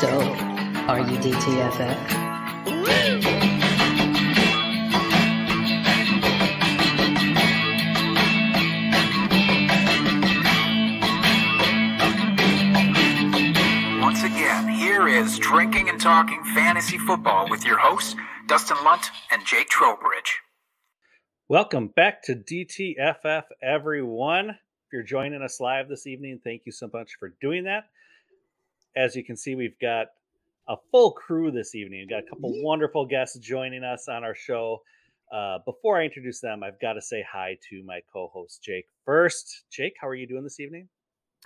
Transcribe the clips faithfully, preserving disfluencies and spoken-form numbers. So, are you D T F F? Is Drinking and Talking Fantasy Football with your hosts, Dustin Lunt and Jake Trowbridge. Welcome back to D T F F, everyone. If you're joining us live this evening, thank you so much for doing that. As you can see, we've got a full crew this evening. We've got a couple wonderful guests joining us on our show. Uh, before I introduce them, I've got to say hi to my co-host, Jake. First, Jake, how are you doing this evening?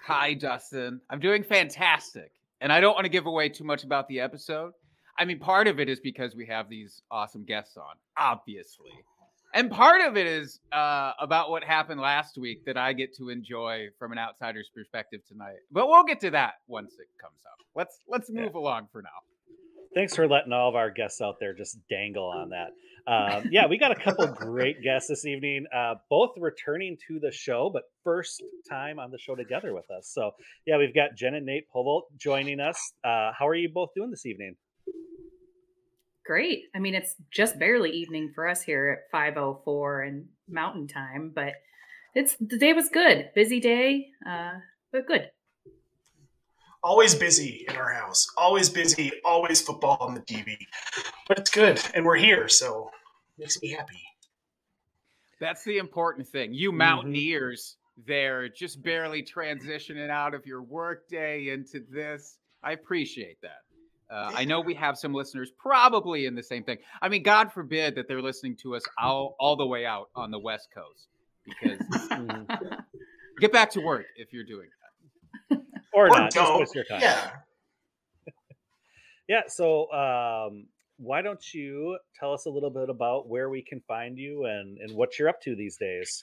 Hi, Dustin. I'm doing fantastic. And I don't want to give away too much about the episode. I mean, part of it is because we have these awesome guests on, obviously. And part of it is uh, about what happened last week that I get to enjoy from an outsider's perspective tonight. But we'll get to that once it comes up. Let's let's move yeah. along for now. Thanks for letting all of our guests out there just dangle on that. Um, yeah, we got a couple great guests this evening, uh, both returning to the show, but first time on the show together with us. So, yeah, we've got Jen and Nate Povolt joining us. Uh, how are you both doing this evening? Great. I mean, it's just barely evening for us here at five oh four and Mountain Time, but it's the day was good. Busy day, uh, but good. Always busy in our house. Always busy. Always football on the T V. But it's good. And we're here, so it makes me happy. That's the important thing. You Mountaineers mm-hmm. there just barely transitioning out of your work day into this. I appreciate that. Uh, yeah. I know we have some listeners probably in the same thing. I mean, God forbid that they're listening to us all, all the way out on the West Coast. Because get back to work if you're doing that. Or, or not, don't. Just waste your time. Yeah. yeah, so um, why don't you tell us a little bit about where we can find you and, and what you're up to these days?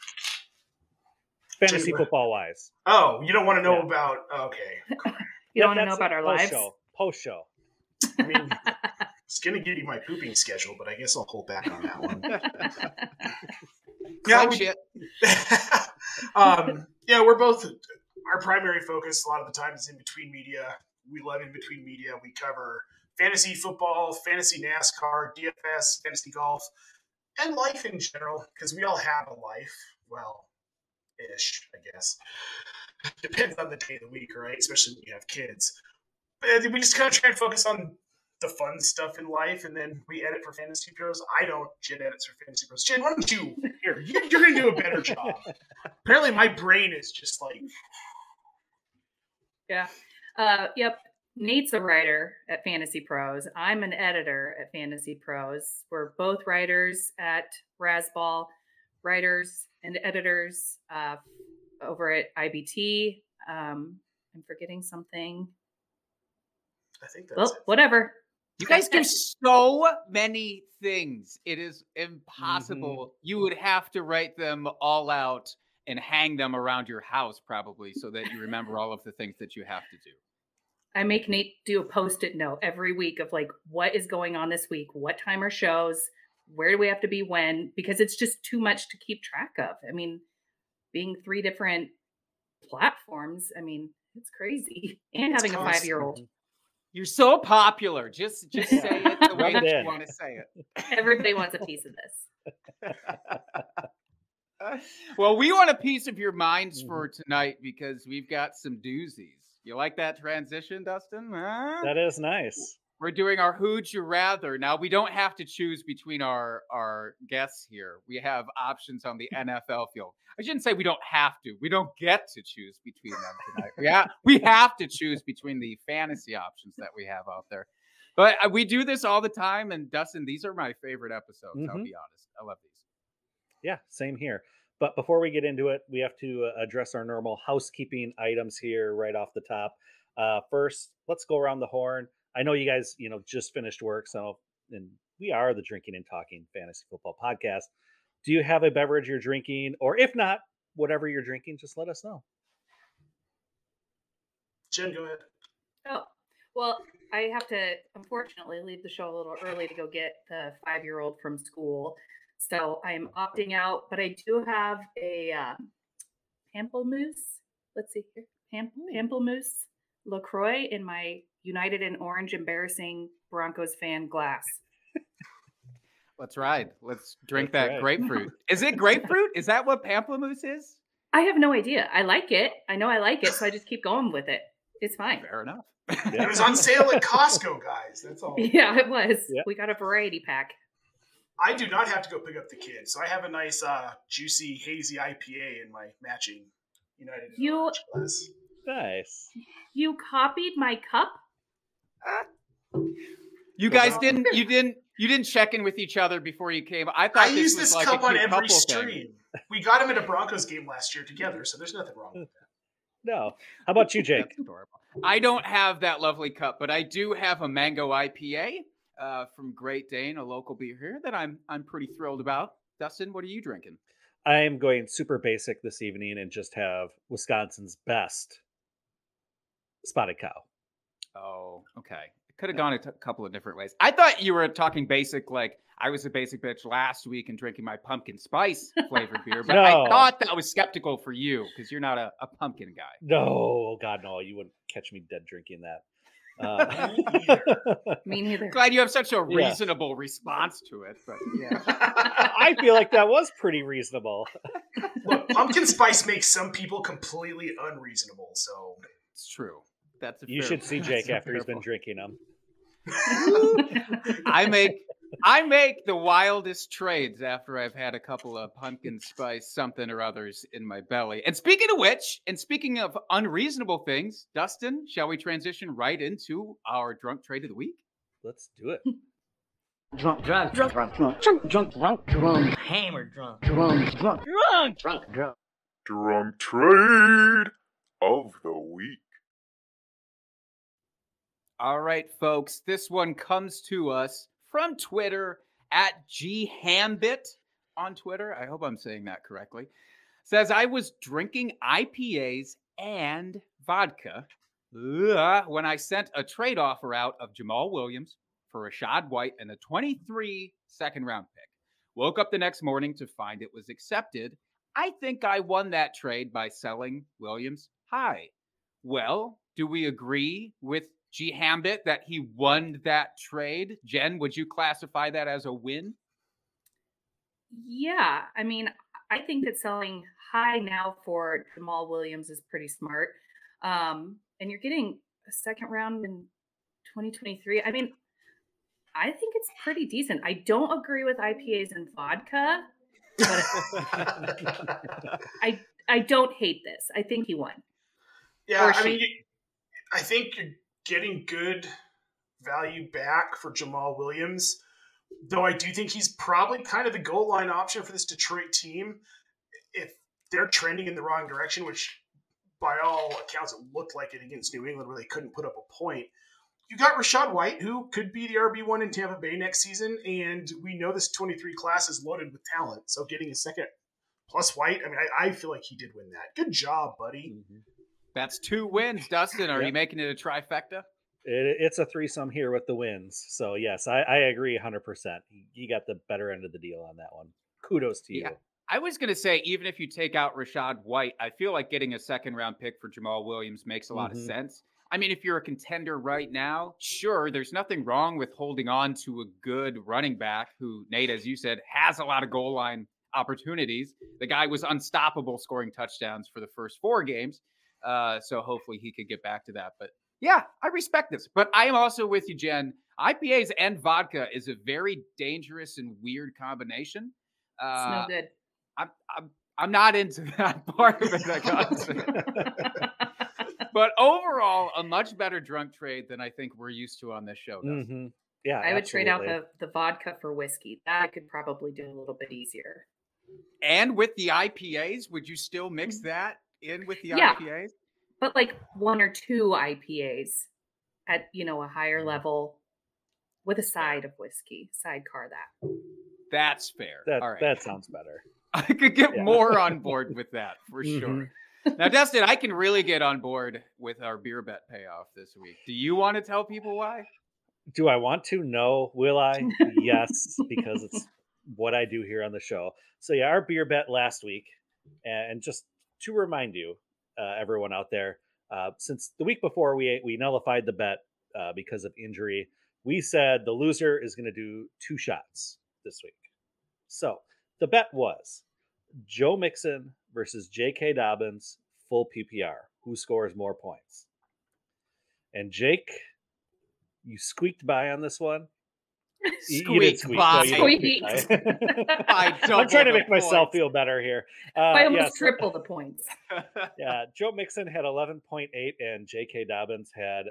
Fantasy football-wise. Oh, you don't want to know yeah. about... Okay. you don't want to know about our lives? Post-show. Post-show. I mean, it's going to give you my pooping schedule, but I guess I'll hold back on that one. yeah, we, shit. um, yeah, we're both... Our primary focus a lot of the time is In Between Media. We love In Between Media. We cover fantasy football, fantasy NASCAR, D F S, fantasy golf, and life in general, because we all have a life. Well, ish, I guess. Depends on the day of the week, right? Especially when you have kids. But we just kind of try and focus on the fun stuff in life, and then we edit for Fantasy Pros. I don't. Jen edits for Fantasy Pros. Jen, why don't you? Here, you're going to do a better job. Apparently my brain is just like... Yeah. Uh, yep. Nate's a writer at Fantasy Pros. I'm an editor at Fantasy Pros. We're both writers at Razzball, writers and editors uh, over at I B T. Um, I'm forgetting something. I think that's well, it. Whatever. You guys do so many things. It is impossible. Mm-hmm. You would have to write them all out and hang them around your house probably so that you remember all of the things that you have to do. I make Nate do a post-it note every week of like, what is going on this week? What time are shows? Where do we have to be when? Because it's just too much to keep track of. I mean, being three different platforms, I mean, it's crazy. And it's having constant. A five-year-old. You're so popular. Just just say it the way that you want to say it. Everybody wants a piece of this. Well, we want a piece of your minds for tonight because we've got some doozies. You like that transition, Dustin? Huh? That is nice. We're doing our Who'd You Rather. Now, we don't have to choose between our, our guests here. We have options on the N F L field. I shouldn't say we don't have to. We don't get to choose between them tonight. We, ha- we have to choose between the fantasy options that we have out there. But we do this all the time. And, Dustin, these are my favorite episodes. Mm-hmm. I'll be honest. I love these. Yeah, same here. But before we get into it, we have to address our normal housekeeping items here right off the top. Uh, first, let's go around the horn. I know you guys, you know, just finished work, so and we are the Drinking and Talking Fantasy Football Podcast. Do you have a beverage you're drinking? Or if not, whatever you're drinking, just let us know. Jen, go ahead. Oh, well, I have to, unfortunately, leave the show a little early to go get the five-year-old from school. So I'm opting out, but I do have a uh, Pamplemousse. Let's see here. Pam- Pamplemousse LaCroix in my United in Orange embarrassing Broncos fan glass. Let's ride. Let's drink That's that right. grapefruit. Is it grapefruit? Is that what Pamplemousse is? I have no idea. I like it. I know I like it, so I just keep going with it. It's fine. Fair enough. Yeah. It was on sale at Costco, guys. That's all. Yeah, it was. Yeah. We got a variety pack. I do not have to go pick up the kids, so I have a nice, uh, juicy, hazy I P A in my matching United you, Orange glass. Nice. You copied my cup? Uh, you guys well, didn't. You didn't. You didn't check in with each other before you came. I thought I this was this like cup a on every stream. Thing. We got him at a Broncos game last year together, so there's nothing wrong with that. No. How about you, Jake? That's adorable. I don't have that lovely cup, but I do have a mango I P A uh, from Great Dane, a local beer here that I'm I'm pretty thrilled about. Dustin, what are you drinking? I am going super basic this evening and just have Wisconsin's best Spotted Cow. Oh, okay. Could have gone a t- couple of different ways. I thought you were talking basic, like I was a basic bitch last week and drinking my pumpkin spice flavored beer. But no. I thought that was skeptical for you because you're not a, a pumpkin guy. No, God, no. You wouldn't catch me dead drinking that. Uh, me neither. Me neither. Glad you have such a reasonable yeah. response to it. But yeah, I feel like that was pretty reasonable. Look, pumpkin spice makes some people completely unreasonable. So it's true. That's a you should see Jake after he's been drinking them. I make I make the wildest trades after I've had a couple of pumpkin spice something or others in my belly. And speaking of which, and speaking of unreasonable things, Dustin, shall we transition right into our drunk trade of the week? Let's do it. Drunk, drunk, drunk, drunk, drunk, drunk, drunk, drunk, drunk, hammer, drunk, drunk, drunk, drunk, drunk, drunk, drunk trade of the week. All right, folks, this one comes to us from Twitter at G Hambit on Twitter. I hope I'm saying that correctly. Says, I was drinking I P As and vodka ugh, when I sent a trade offer out of Jamal Williams for Rachaad White and a twenty-three second round pick. Woke up the next morning to find it was accepted. I think I won that trade by selling Williams high. Well, do we agree with G. Hambit that he won that trade? Jen, would you classify that as a win? Yeah. I mean, I think that selling high now for Jamal Williams is pretty smart. Um, and you're getting a second round in twenty twenty-three. I mean, I think it's pretty decent. I don't agree with I P As and vodka, but I, I don't hate this. I think he won. Yeah. Or I she, mean, I think you're getting good value back for Jamal Williams, though I do think he's probably kind of the goal line option for this Detroit team. If they're trending in the wrong direction, which by all accounts it looked like it against New England where they couldn't put up a point, you got Rachaad White, who could be the R B one in Tampa Bay next season, and we know this twenty-three class is loaded with talent, so getting a second plus White, I mean, I, I feel like he did win that. Good job, buddy. Mm-hmm. That's two wins, Dustin. Are yep. you making it a trifecta? It, it's a threesome here with the wins. So, yes, I, I agree one hundred percent. You got the better end of the deal on that one. Kudos to you. Yeah. I was going to say, even if you take out Rachaad White, I feel like getting a second-round pick for Jamal Williams makes a lot mm-hmm. of sense. I mean, if you're a contender right now, sure, there's nothing wrong with holding on to a good running back who, Nate, as you said, has a lot of goal line opportunities. The guy was unstoppable scoring touchdowns for the first four games. Uh, so hopefully he could get back to that. But yeah, I respect this. But I am also with you, Jen. I P As and vodka is a very dangerous and weird combination. Uh, it's no good. I'm, I'm, I'm not into that part of it, I gotta say. But overall, a much better drunk trade than I think we're used to on this show. Mm-hmm. Yeah, I would absolutely. trade out the, the vodka for whiskey. That I could probably do a little bit easier. And with the I P As, would you still mix mm-hmm. that in with the yeah, I P As? But like one or two I P As at, you know, a higher level with a side of whiskey, sidecar that. That's fair. That, All right. That sounds better. I could get yeah. more on board with that for mm-hmm. sure. Now, Dustin, I can really get on board with our beer bet payoff this week. Do you want to tell people why? Do I want to? No. Will I? Yes, because it's what I do here on the show. So yeah, our beer bet last week, and just to remind you, uh, everyone out there, uh, since the week before we we nullified the bet uh, because of injury. We said the loser is going to do two shots this week. So the bet was Joe Mixon versus J K. Dobbins, full P P R. Who scores more points? And Jake, you squeaked by on this one. Squeaked by. No, squeaked. I don't I'm trying to make points. myself feel better here. Uh, I almost yeah, so, triple the points. Yeah, Joe Mixon had eleven point eight and J K. Dobbins had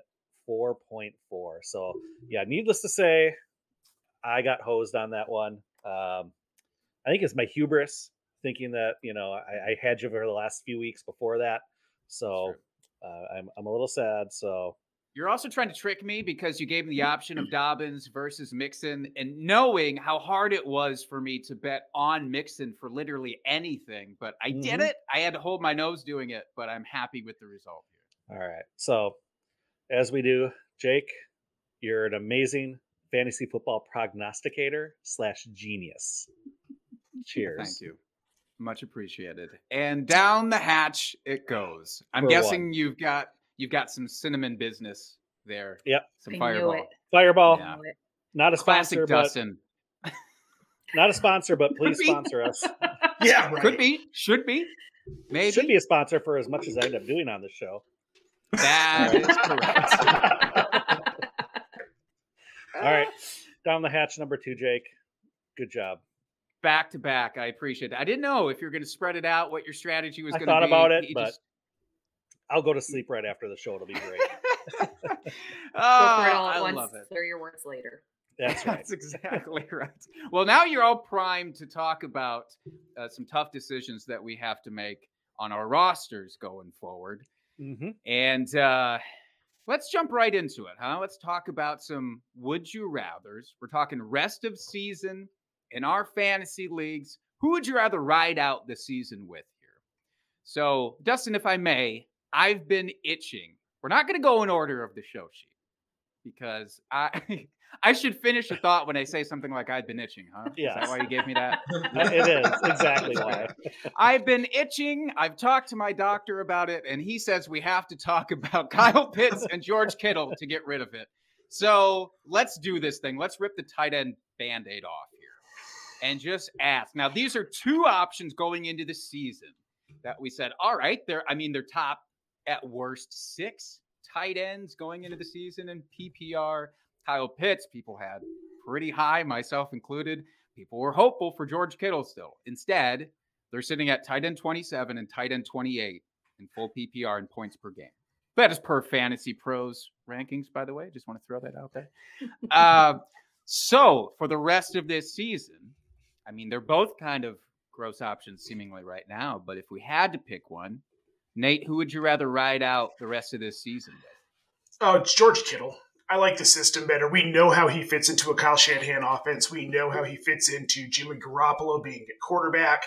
four point four. So, yeah, needless to say, I got hosed on that one. Um, I think it's my hubris thinking that, you know, I, I had you over the last few weeks before that. So uh, I'm I'm a little sad. So you're also trying to trick me because you gave me the option of Dobbins versus Mixon, and knowing how hard it was for me to bet on Mixon for literally anything, but I mm-hmm. did it. I had to hold my nose doing it, but I'm happy with the result here. All right. So as we do, Jake, you're an amazing fantasy football prognosticator slash genius. Cheers. Thank you. Much appreciated. And down the hatch it goes. I'm For guessing one. you've got you've got some cinnamon business there. Yep. Some I Fireball. Fireball. Yeah. Not a Classic sponsor, Dustin. But not a sponsor, but please sponsor us. Yeah, right. Could be. Should be. Maybe. Should be a sponsor for as much as I end up doing on this show. That is correct. All right. Down the hatch number two, Jake. Good job. Back to back. I appreciate that. I didn't know if you were going to spread it out, what your strategy was going to be. I thought about it, you but just... I'll go to sleep right after the show. It'll be great. oh, I once, love it. They're your words later. That's right. That's exactly right. Well, now you're all primed to talk about uh, some tough decisions that we have to make on our rosters going forward. Mm-hmm. And uh, let's jump right into it, huh? Let's talk about some would you rathers. We're talking rest of season. In our fantasy leagues, who would you rather ride out the season with here? So, Dustin, if I may, I've been itching. We're not going to go in order of the show sheet because I I should finish a thought when I say something like I've been itching, huh? Yeah. Is that why you gave me that? It is. Exactly why. I've been itching. I've talked to my doctor about it, and he says we have to talk about Kyle Pitts and George Kittle to get rid of it. So let's do this thing. Let's rip the tight end Band-Aid off. And just ask. Now, these are two options going into the season that we said, all right, they're, I mean, they're top at worst six tight ends going into the season in P P R. Kyle Pitts, people had pretty high, myself included. People were hopeful for George Kittle still. Instead, they're sitting at tight end twenty-seven and tight end twenty-eight in full P P R and points per game. That is per Fantasy Pros rankings, by the way. Just want to throw that out there. uh, so for the rest of this season, I mean, they're both kind of gross options seemingly right now, but if we had to pick one, Nate, who would you rather ride out the rest of this season with? Oh, it's George Kittle. I like the system better. We know how he fits into a Kyle Shanahan offense. We know how he fits into Jimmy Garoppolo being a quarterback.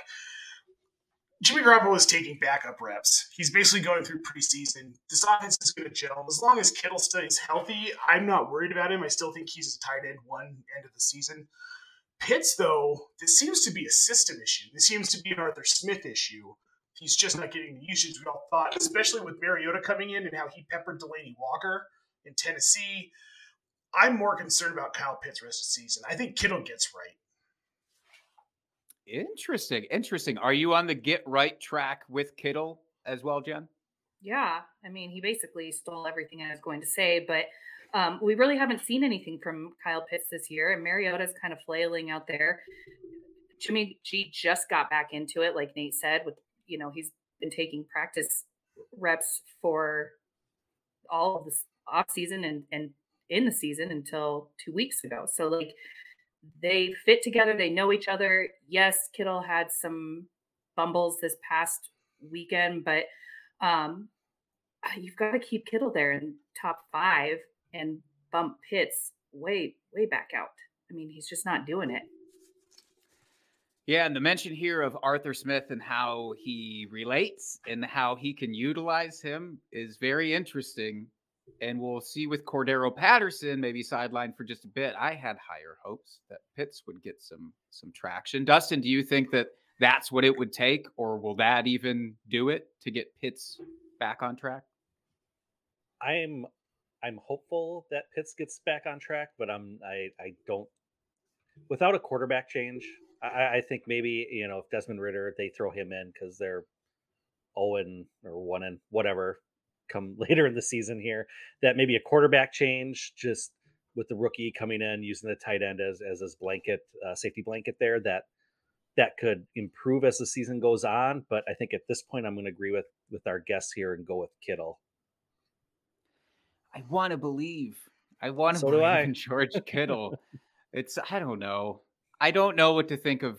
Jimmy Garoppolo is taking backup reps. He's basically going through preseason. This offense is going to gel. As long as Kittle stays healthy, I'm not worried about him. I still think he's a tight end one end of the season. Pitts, though, this seems to be a system issue. This seems to be an Arthur Smith issue. He's just not getting the usage we all thought, especially with Mariota coming in and how he peppered Delaney Walker in Tennessee. I'm more concerned about Kyle Pitts rest of the season. I think Kittle gets right. Interesting. Interesting. Are you on the get right track with Kittle as well, Jen? Yeah. I mean, he basically stole everything I was going to say, but Um, we really haven't seen anything from Kyle Pitts this year, and Mariota's kind of flailing out there. Jimmy G just got back into it, like Nate said, with, you know, he's been taking practice reps for all of this off season and, and in the season until two weeks ago. So like they fit together. They know each other. Yes. Kittle had some fumbles this past weekend, but um, you've got to keep Kittle there in top five and bump Pitts way, way back out. I mean, he's just not doing it. Yeah, and the mention here of Arthur Smith and how he relates and how he can utilize him is very interesting. And we'll see with Cordero Patterson, maybe sidelined for just a bit. I had higher hopes that Pitts would get some some traction. Dustin, do you think that that's what it would take, or will that even do it to get Pitts back on track? I'm... I'm hopeful that Pitts gets back on track, but I'm I, I don't. Without a quarterback change, I, I think maybe, you know, if Desmond Ridder, they throw him in because they're oh and or one and whatever come later in the season here, that maybe a quarterback change just with the rookie coming in, using the tight end as as his blanket, uh, safety blanket there, that that could improve as the season goes on. But I think at this point, I'm going to agree with with our guests here and go with Kittle. I want to believe. I want to so believe in George Kittle. It's, I don't know. I don't know what to think of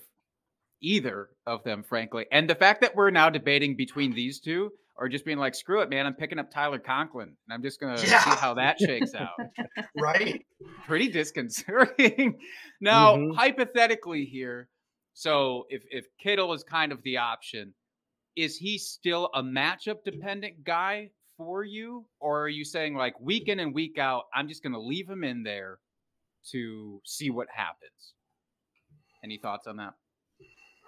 either of them, frankly. And the fact that we're now debating between these two or just being like, screw it, man, I'm picking up Tyler Conklin and I'm just going to yeah. see how that shakes out. Right. Pretty disconcerting. Now, mm-hmm. hypothetically here, so if, if Kittle is kind of the option, is he still a matchup dependent guy for you? Or are you saying like week in and week out, I'm just going to leave him in there to see what happens? Any thoughts on that?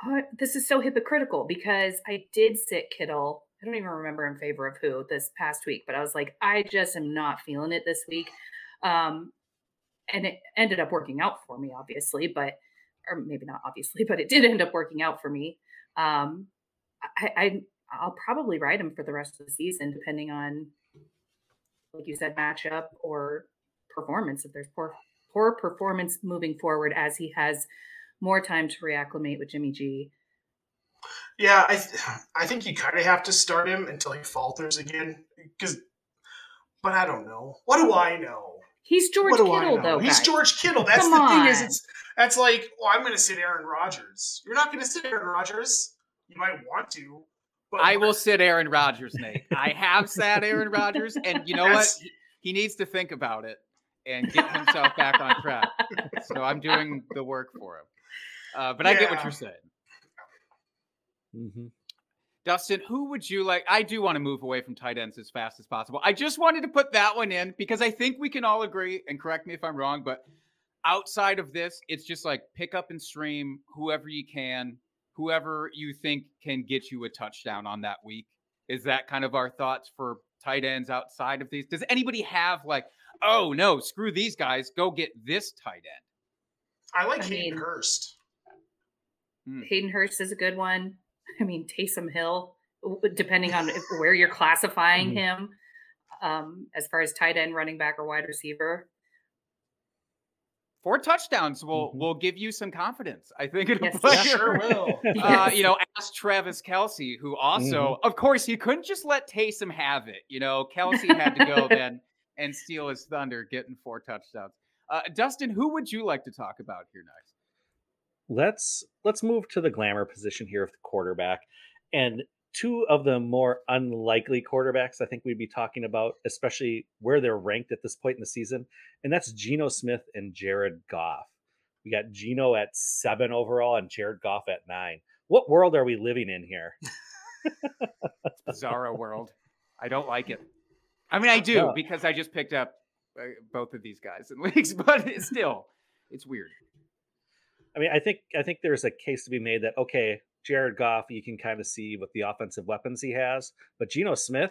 Uh, this is so hypocritical because I did sit Kittle. I don't even remember in favor of who this past week, but I was like, I just am not feeling it this week. Um, and it ended up working out for me, obviously, but, or maybe not obviously, but it did end up working out for me. Um, I, I, I'll probably ride him for the rest of the season, depending on, like you said, matchup or performance. If there's poor poor performance moving forward as he has more time to reacclimate with Jimmy G. Yeah, I th- I think you kind of have to start him until he falters again. Because, but I don't know. What do I know? He's George Kittle, though. He's guys. George Kittle. That's Come the on. thing is, it's that's like, well, I'm going to sit Aaron Rodgers. You're not going to sit Aaron Rodgers. You might want to. But I will sit Aaron Rodgers, Nate. I have sat Aaron Rodgers, and you know that's- what? He needs to think about it and get himself back on track. So I'm doing the work for him. Uh, but yeah. I get what you're saying. Mm-hmm. Dustin, who would you like? I do want to move away from tight ends as fast as possible. I just wanted to put that one in because I think we can all agree, and correct me if I'm wrong, but outside of this, it's just like pick up and stream whoever you can, whoever you think can get you a touchdown on that week. Is that kind of our thoughts for tight ends outside of these? Does anybody have like, oh no, screw these guys, go get this tight end? I like I Hayden mean, Hurst. Hmm. Hayden Hurst is a good one. I mean, Taysom Hill, depending on if, where you're classifying mm-hmm. him, um, as far as tight end, running back, or wide receiver. Four touchdowns will mm-hmm. will give you some confidence. I think it'll yes, play. Yeah, sure will. Yes. Uh, you know, ask Travis Kelce, who also, mm-hmm. of course, he couldn't just let Taysom have it. You know, Kelce had to go then and steal his thunder, getting four touchdowns. Uh, Dustin, who would you like to talk about here next? Let's let's move to the glamour position here of the quarterback. And two of the more unlikely quarterbacks I think we'd be talking about, especially where they're ranked at this point in the season, and that's Geno Smith and Jared Goff. We got Geno at seven overall and Jared Goff at nine. What world are we living in here? It's a bizarro world. I don't like it. I mean, I do no. because I just picked up both of these guys in leagues, but it's still, it's weird. I mean, I think I think there's a case to be made that, okay, Jared Goff, you can kind of see what the offensive weapons he has. But Geno Smith,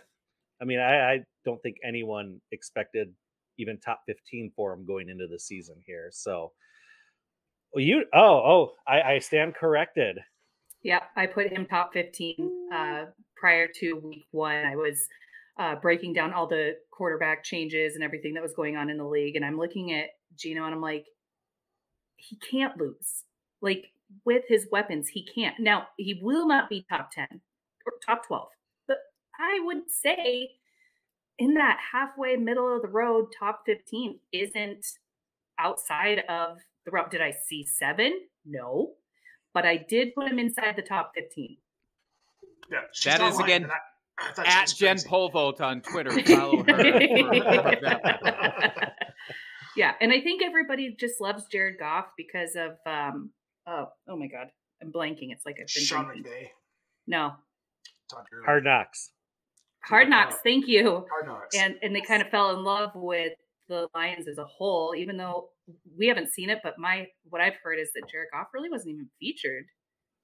I mean, I, I don't think anyone expected even top fifteen for him going into the season here. So, well, you, oh, oh, I, I stand corrected. Yeah, I put him top fifteen uh, prior to week one. I was uh, breaking down all the quarterback changes and everything that was going on in the league. And I'm looking at Geno and I'm like, he can't lose. Like, with his weapons, he can't. Now, he will not be top ten or top twelve, but I would say in that halfway middle of the road, top fifteen isn't outside of the route. Did I see seven? No, but I did put him inside the top fifteen. Yeah, that is lying. again I, I at Jen Povolt on Twitter. Follow her. for, for that. Yeah, and I think everybody just loves Jared Goff because of um, oh oh my god, I'm blanking. It's like I've been Sean McVay. No, Hard Knocks. Hard Knocks. Thank you. Hard Knocks. And and they kind of fell in love with the Lions as a whole, even though we haven't seen it. But my what I've heard is that Jared Goff really wasn't even featured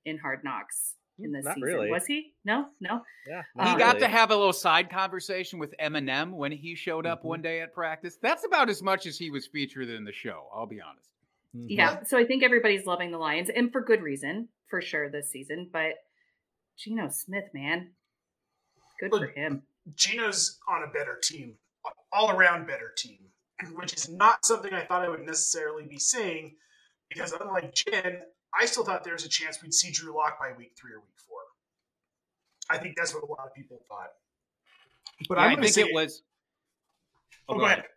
in Hard Knocks. in this Not season. Really. Was he? No, no. Yeah, he uh, got really. to have a little side conversation with Eminem when he showed up mm-hmm. one day at practice. That's about as much as he was featured in the show, I'll be honest. Mm-hmm. Yeah, so I think everybody's loving the Lions, and for good reason, for sure, this season. But Geno Smith, man, good Look, for him. Geno's on a better team, all-around better team, which is not something I thought I would necessarily be saying, because unlike Jen, I still thought there was a chance we'd see Drew Lock by week three or week four. I think that's what a lot of people thought. But yeah, I think it was. Oh, oh, go ahead. ahead.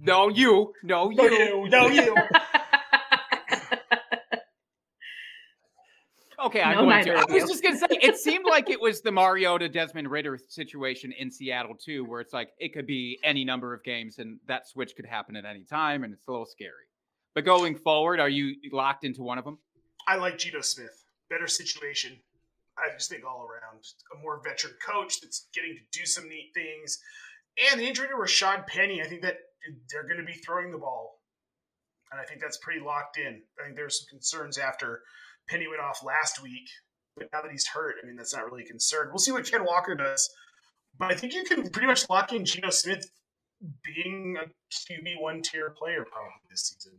No, you. No, you. No, you. No, you. Okay, I'm no, going to. I was just going to say, it seemed like it was the Mariota Desmond Ridder situation in Seattle, too, where it's like it could be any number of games and that switch could happen at any time, and it's a little scary. But going forward, are you locked into one of them? I like Geno Smith. Better situation. I just think all around. A more veteran coach that's getting to do some neat things. And the injury to Rashad Penny, I think that they're going to be throwing the ball. And I think that's pretty locked in. I think there were some concerns after Penny went off last week. But now that he's hurt, I mean, that's not really a concern. We'll see what Ken Walker does. But I think you can pretty much lock in Geno Smith being a Q B one tier player probably this season.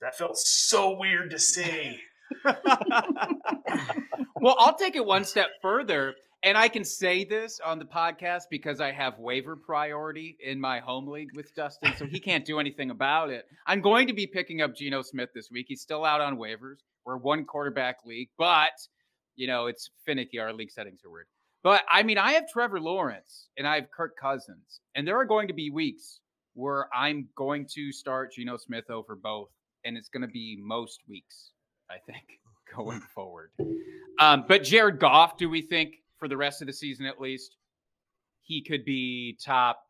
That felt so weird to say. Well, I'll take it one step further, and I can say this on the podcast because I have waiver priority in my home league with Dustin, so he can't do anything about it. I'm going to be picking up Geno Smith this week. He's still out on waivers. We're one quarterback league, but, you know, it's finicky. Our league settings are weird. But, I mean, I have Trevor Lawrence, and I have Kirk Cousins, and there are going to be weeks where I'm going to start Geno Smith over both. And it's going to be most weeks, I think, going forward. Um, but Jared Goff, do we think, for the rest of the season at least, he could be top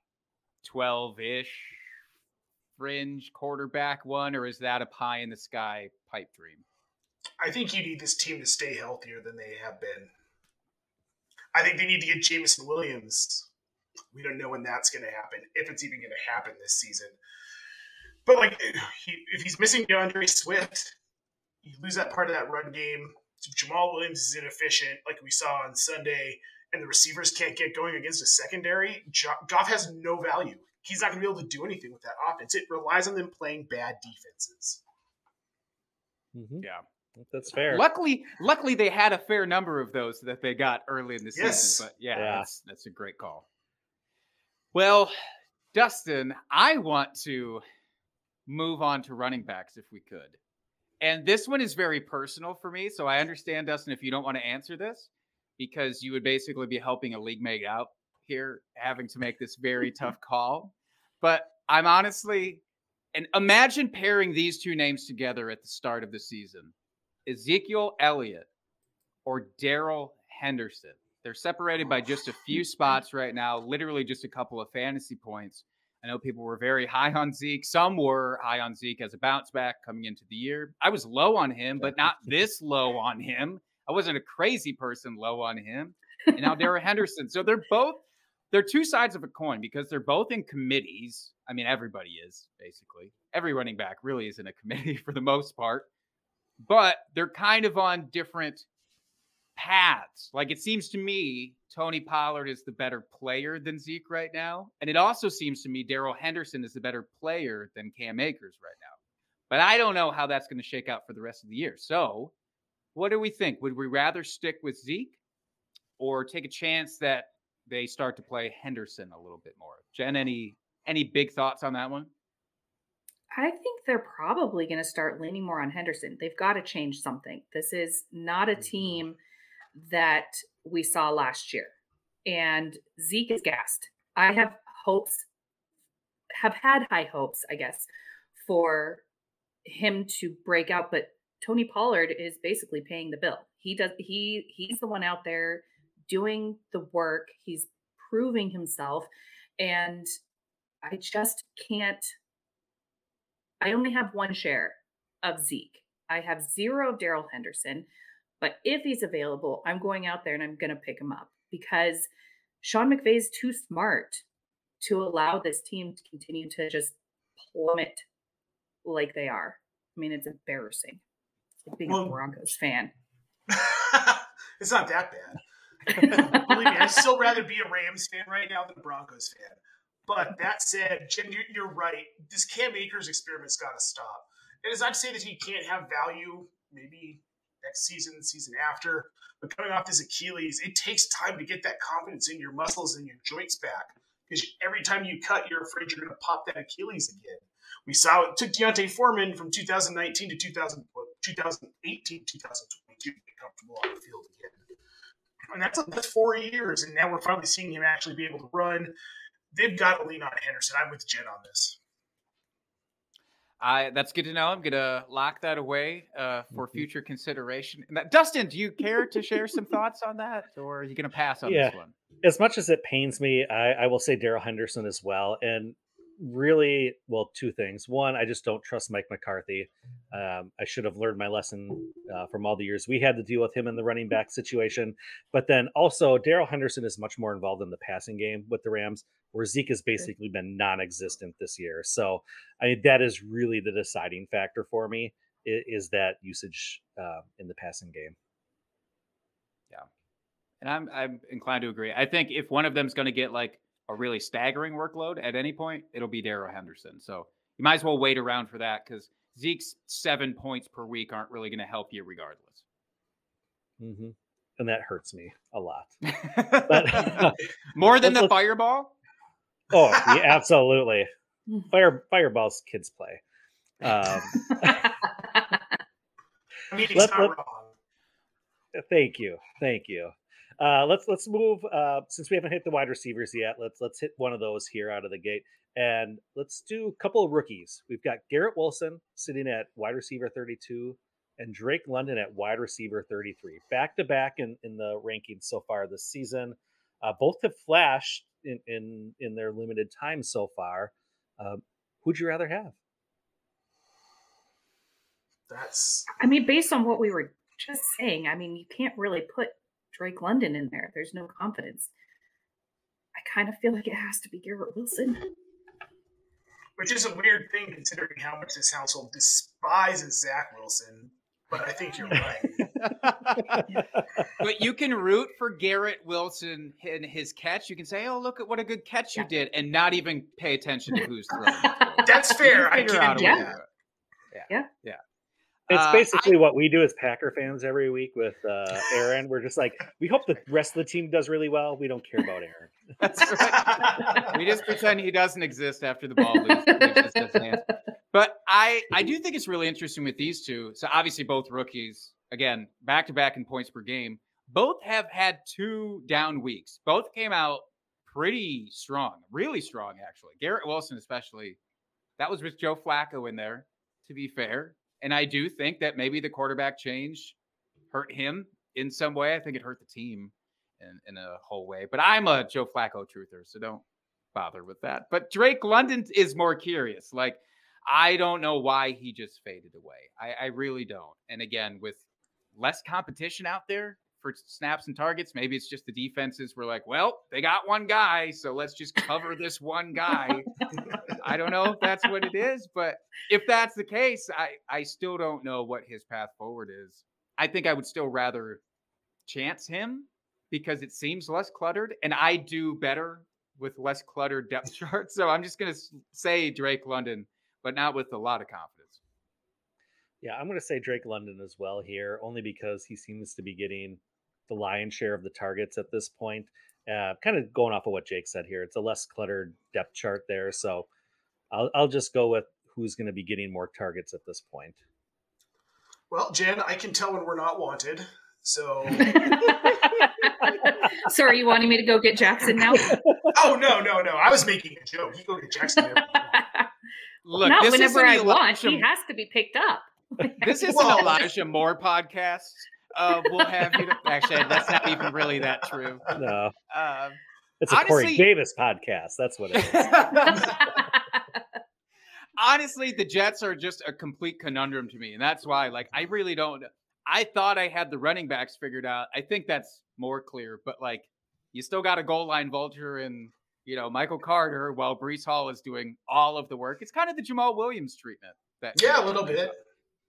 twelve-ish fringe quarterback one, or is that a pie-in-the-sky pipe dream? I think you need this team to stay healthier than they have been. I think they need to get Jameson Williams. We don't know when that's going to happen, if it's even going to happen this season. But, like, he, if he's missing DeAndre Swift, you lose that part of that run game. Jamal Williams is inefficient, like we saw on Sunday, and the receivers can't get going against a secondary. Goff has no value. He's not going to be able to do anything with that offense. It relies on them playing bad defenses. Mm-hmm. Yeah, that's fair. Luckily, luckily they had a fair number of those that they got early in the yes. season. But, yeah, yeah. That's, that's a great call. Well, Dustin, I want to move on to running backs if we could. And this one is very personal for me. So I understand, Dustin, if you don't want to answer this, because you would basically be helping a league mate out here, having to make this very tough call. But I'm honestly, and imagine pairing these two names together at the start of the season, Ezekiel Elliott or Daryl Henderson. They're separated by just a few spots right now, literally just a couple of fantasy points. I know people were very high on Zeke. Some were high on Zeke as a bounce back coming into the year. I was low on him, but not this low on him. I wasn't a crazy person low on him. And now Daryl Henderson. So they're both, they're two sides of a coin because they're both in committees. I mean, everybody is basically. Every running back really is in a committee for the most part. But they're kind of on different paths. Like, it seems to me Tony Pollard is the better player than Zeke right now. And it also seems to me Daryl Henderson is the better player than Cam Akers right now. But I don't know how that's going to shake out for the rest of the year. So what do we think? Would we rather stick with Zeke or take a chance that they start to play Henderson a little bit more? Jen, any any big thoughts on that one? I think they're probably going to start leaning more on Henderson. They've got to change something. This is not a team that we saw last year, and Zeke is gassed. I have hopes, have had high hopes, I guess, for him to break out, but Tony Pollard is basically paying the bill. He does, he, he's the one out there doing the work. He's proving himself. And I just can't, I only have one share of Zeke. I have zero of Daryl Henderson. But if he's available, I'm going out there and I'm going to pick him up because Sean McVay is too smart to allow this team to continue to just plummet like they are. I mean, it's embarrassing. It's like being well, a Broncos fan. It's not that bad. Believe me, I'd still rather be a Rams fan right now than a Broncos fan. But that said, Jen, you're right. This Cam Akers experiment's got to stop. And it's not to say that he can't have value maybe next season, the season after. But coming off this Achilles, it takes time to get that confidence in your muscles and your joints back. Because every time you cut, you're afraid you're going to pop that Achilles again. We saw it took Deontay Foreman from two thousand nineteen to two thousand eighteen, two thousand twenty-two to be comfortable on the field again. And that's, that's four years, and now we're finally seeing him actually be able to run. They've got to lean on Henderson. I'm with Jen on this. I, that's good to know. I'm going to lock that away uh, for future consideration. And that, Dustin, do you care to share some thoughts on that, or are you going to pass on yeah. this one? As much as it pains me, I, I will say Daryl Henderson as well. And really, well, two things. One, I just don't trust Mike McCarthy. Um, I should have learned my lesson uh, from all the years we had to deal with him in the running back situation. But then also, Daryl Henderson is much more involved in the passing game with the Rams, where Zeke has basically been non-existent this year. So I mean, that is really the deciding factor for me, is that usage uh, in the passing game. Yeah. And I'm I'm inclined to agree. I think if one of them is going to get like a really staggering workload at any point, it'll be Daryl Henderson. So you might as well wait around for that, because Zeke's seven points per week aren't really going to help you regardless. Mm-hmm. And that hurts me a lot. But, more than the fireball? Oh, yeah, absolutely. Fire, fireballs, kids play. Um, I mean, let, not let, wrong. Thank you, thank you. Uh, let's let's move. Uh, since we haven't hit the wide receivers yet, let's let's hit one of those here out of the gate, and let's do a couple of rookies. We've got Garrett Wilson sitting at wide receiver thirty-two, and Drake London at wide receiver thirty-three, back to back in in the rankings so far this season. Uh, both have flashed in, in, in their limited time so far. Um, who'd you rather have? That's, I mean, based on what we were just saying, I mean, you can't really put Drake London in there. There's no confidence. I kind of feel like it has to be Garrett Wilson. Which is a weird thing, considering how much this household despises Zach Wilson. But I think you're right. But you can root for Garrett Wilson and his catch. You can say, oh, look at what a good catch you yeah. did, and not even pay attention to who's throwing. That's fair. I can do yeah. yeah. Yeah. Yeah. It's basically uh, I, what we do as Packer fans every week with uh, Aaron. We're just like, we hope the rest of the team does really well. We don't care about Aaron. That's right. We just pretend he doesn't exist after the ball leaves, leaves his hands. But I, I do think it's really interesting with these two. So obviously both rookies, again, back-to-back in points per game. Both have had two down weeks. Both came out pretty strong, really strong, actually. Garrett Wilson especially. That was with Joe Flacco in there, to be fair. And I do think that maybe the quarterback change hurt him in some way. I think it hurt the team in, in a whole way. But I'm a Joe Flacco truther, so don't bother with that. But Drake London is more curious. Like, I don't know why he just faded away. I, I really don't. And again, with less competition out there for snaps and targets, maybe it's just the defenses were like, well, they got one guy, so let's just cover this one guy. I don't know if that's what it is, but if that's the case, I, I still don't know what his path forward is. I think I would still rather chance him because it seems less cluttered, and I do better with less cluttered depth charts. So I'm just going to say Drake London, but not with a lot of confidence. Yeah, I'm going to say Drake London as well here, only because he seems to be getting the lion's share of the targets at this point. Uh, kind of going off of what Jake said here, it's a less cluttered depth chart there, so I'll, I'll just go with who's going to be getting more targets at this point. Well, Jen, I can tell when we're not wanted. So, so are you wanting me to go get Jackson now? Oh, no, no, no. I was making a joke. You go get Jackson. Look, not this whenever I Elijah... want. He has to be picked up. This is well, an Elijah Moore podcast. Uh, we'll have you to... Actually, that's not even really that true. No. Uh, it's a honestly... Corey Davis podcast. That's what it is. Honestly, the Jets are just a complete conundrum to me. And that's why, like, I really don't, I thought I had the running backs figured out. I think that's more clear, but like, you still got a goal line vulture and, you know, Michael Carter while Breece Hall is doing all of the work. It's kind of the Jamal Williams treatment. That yeah, a little bit.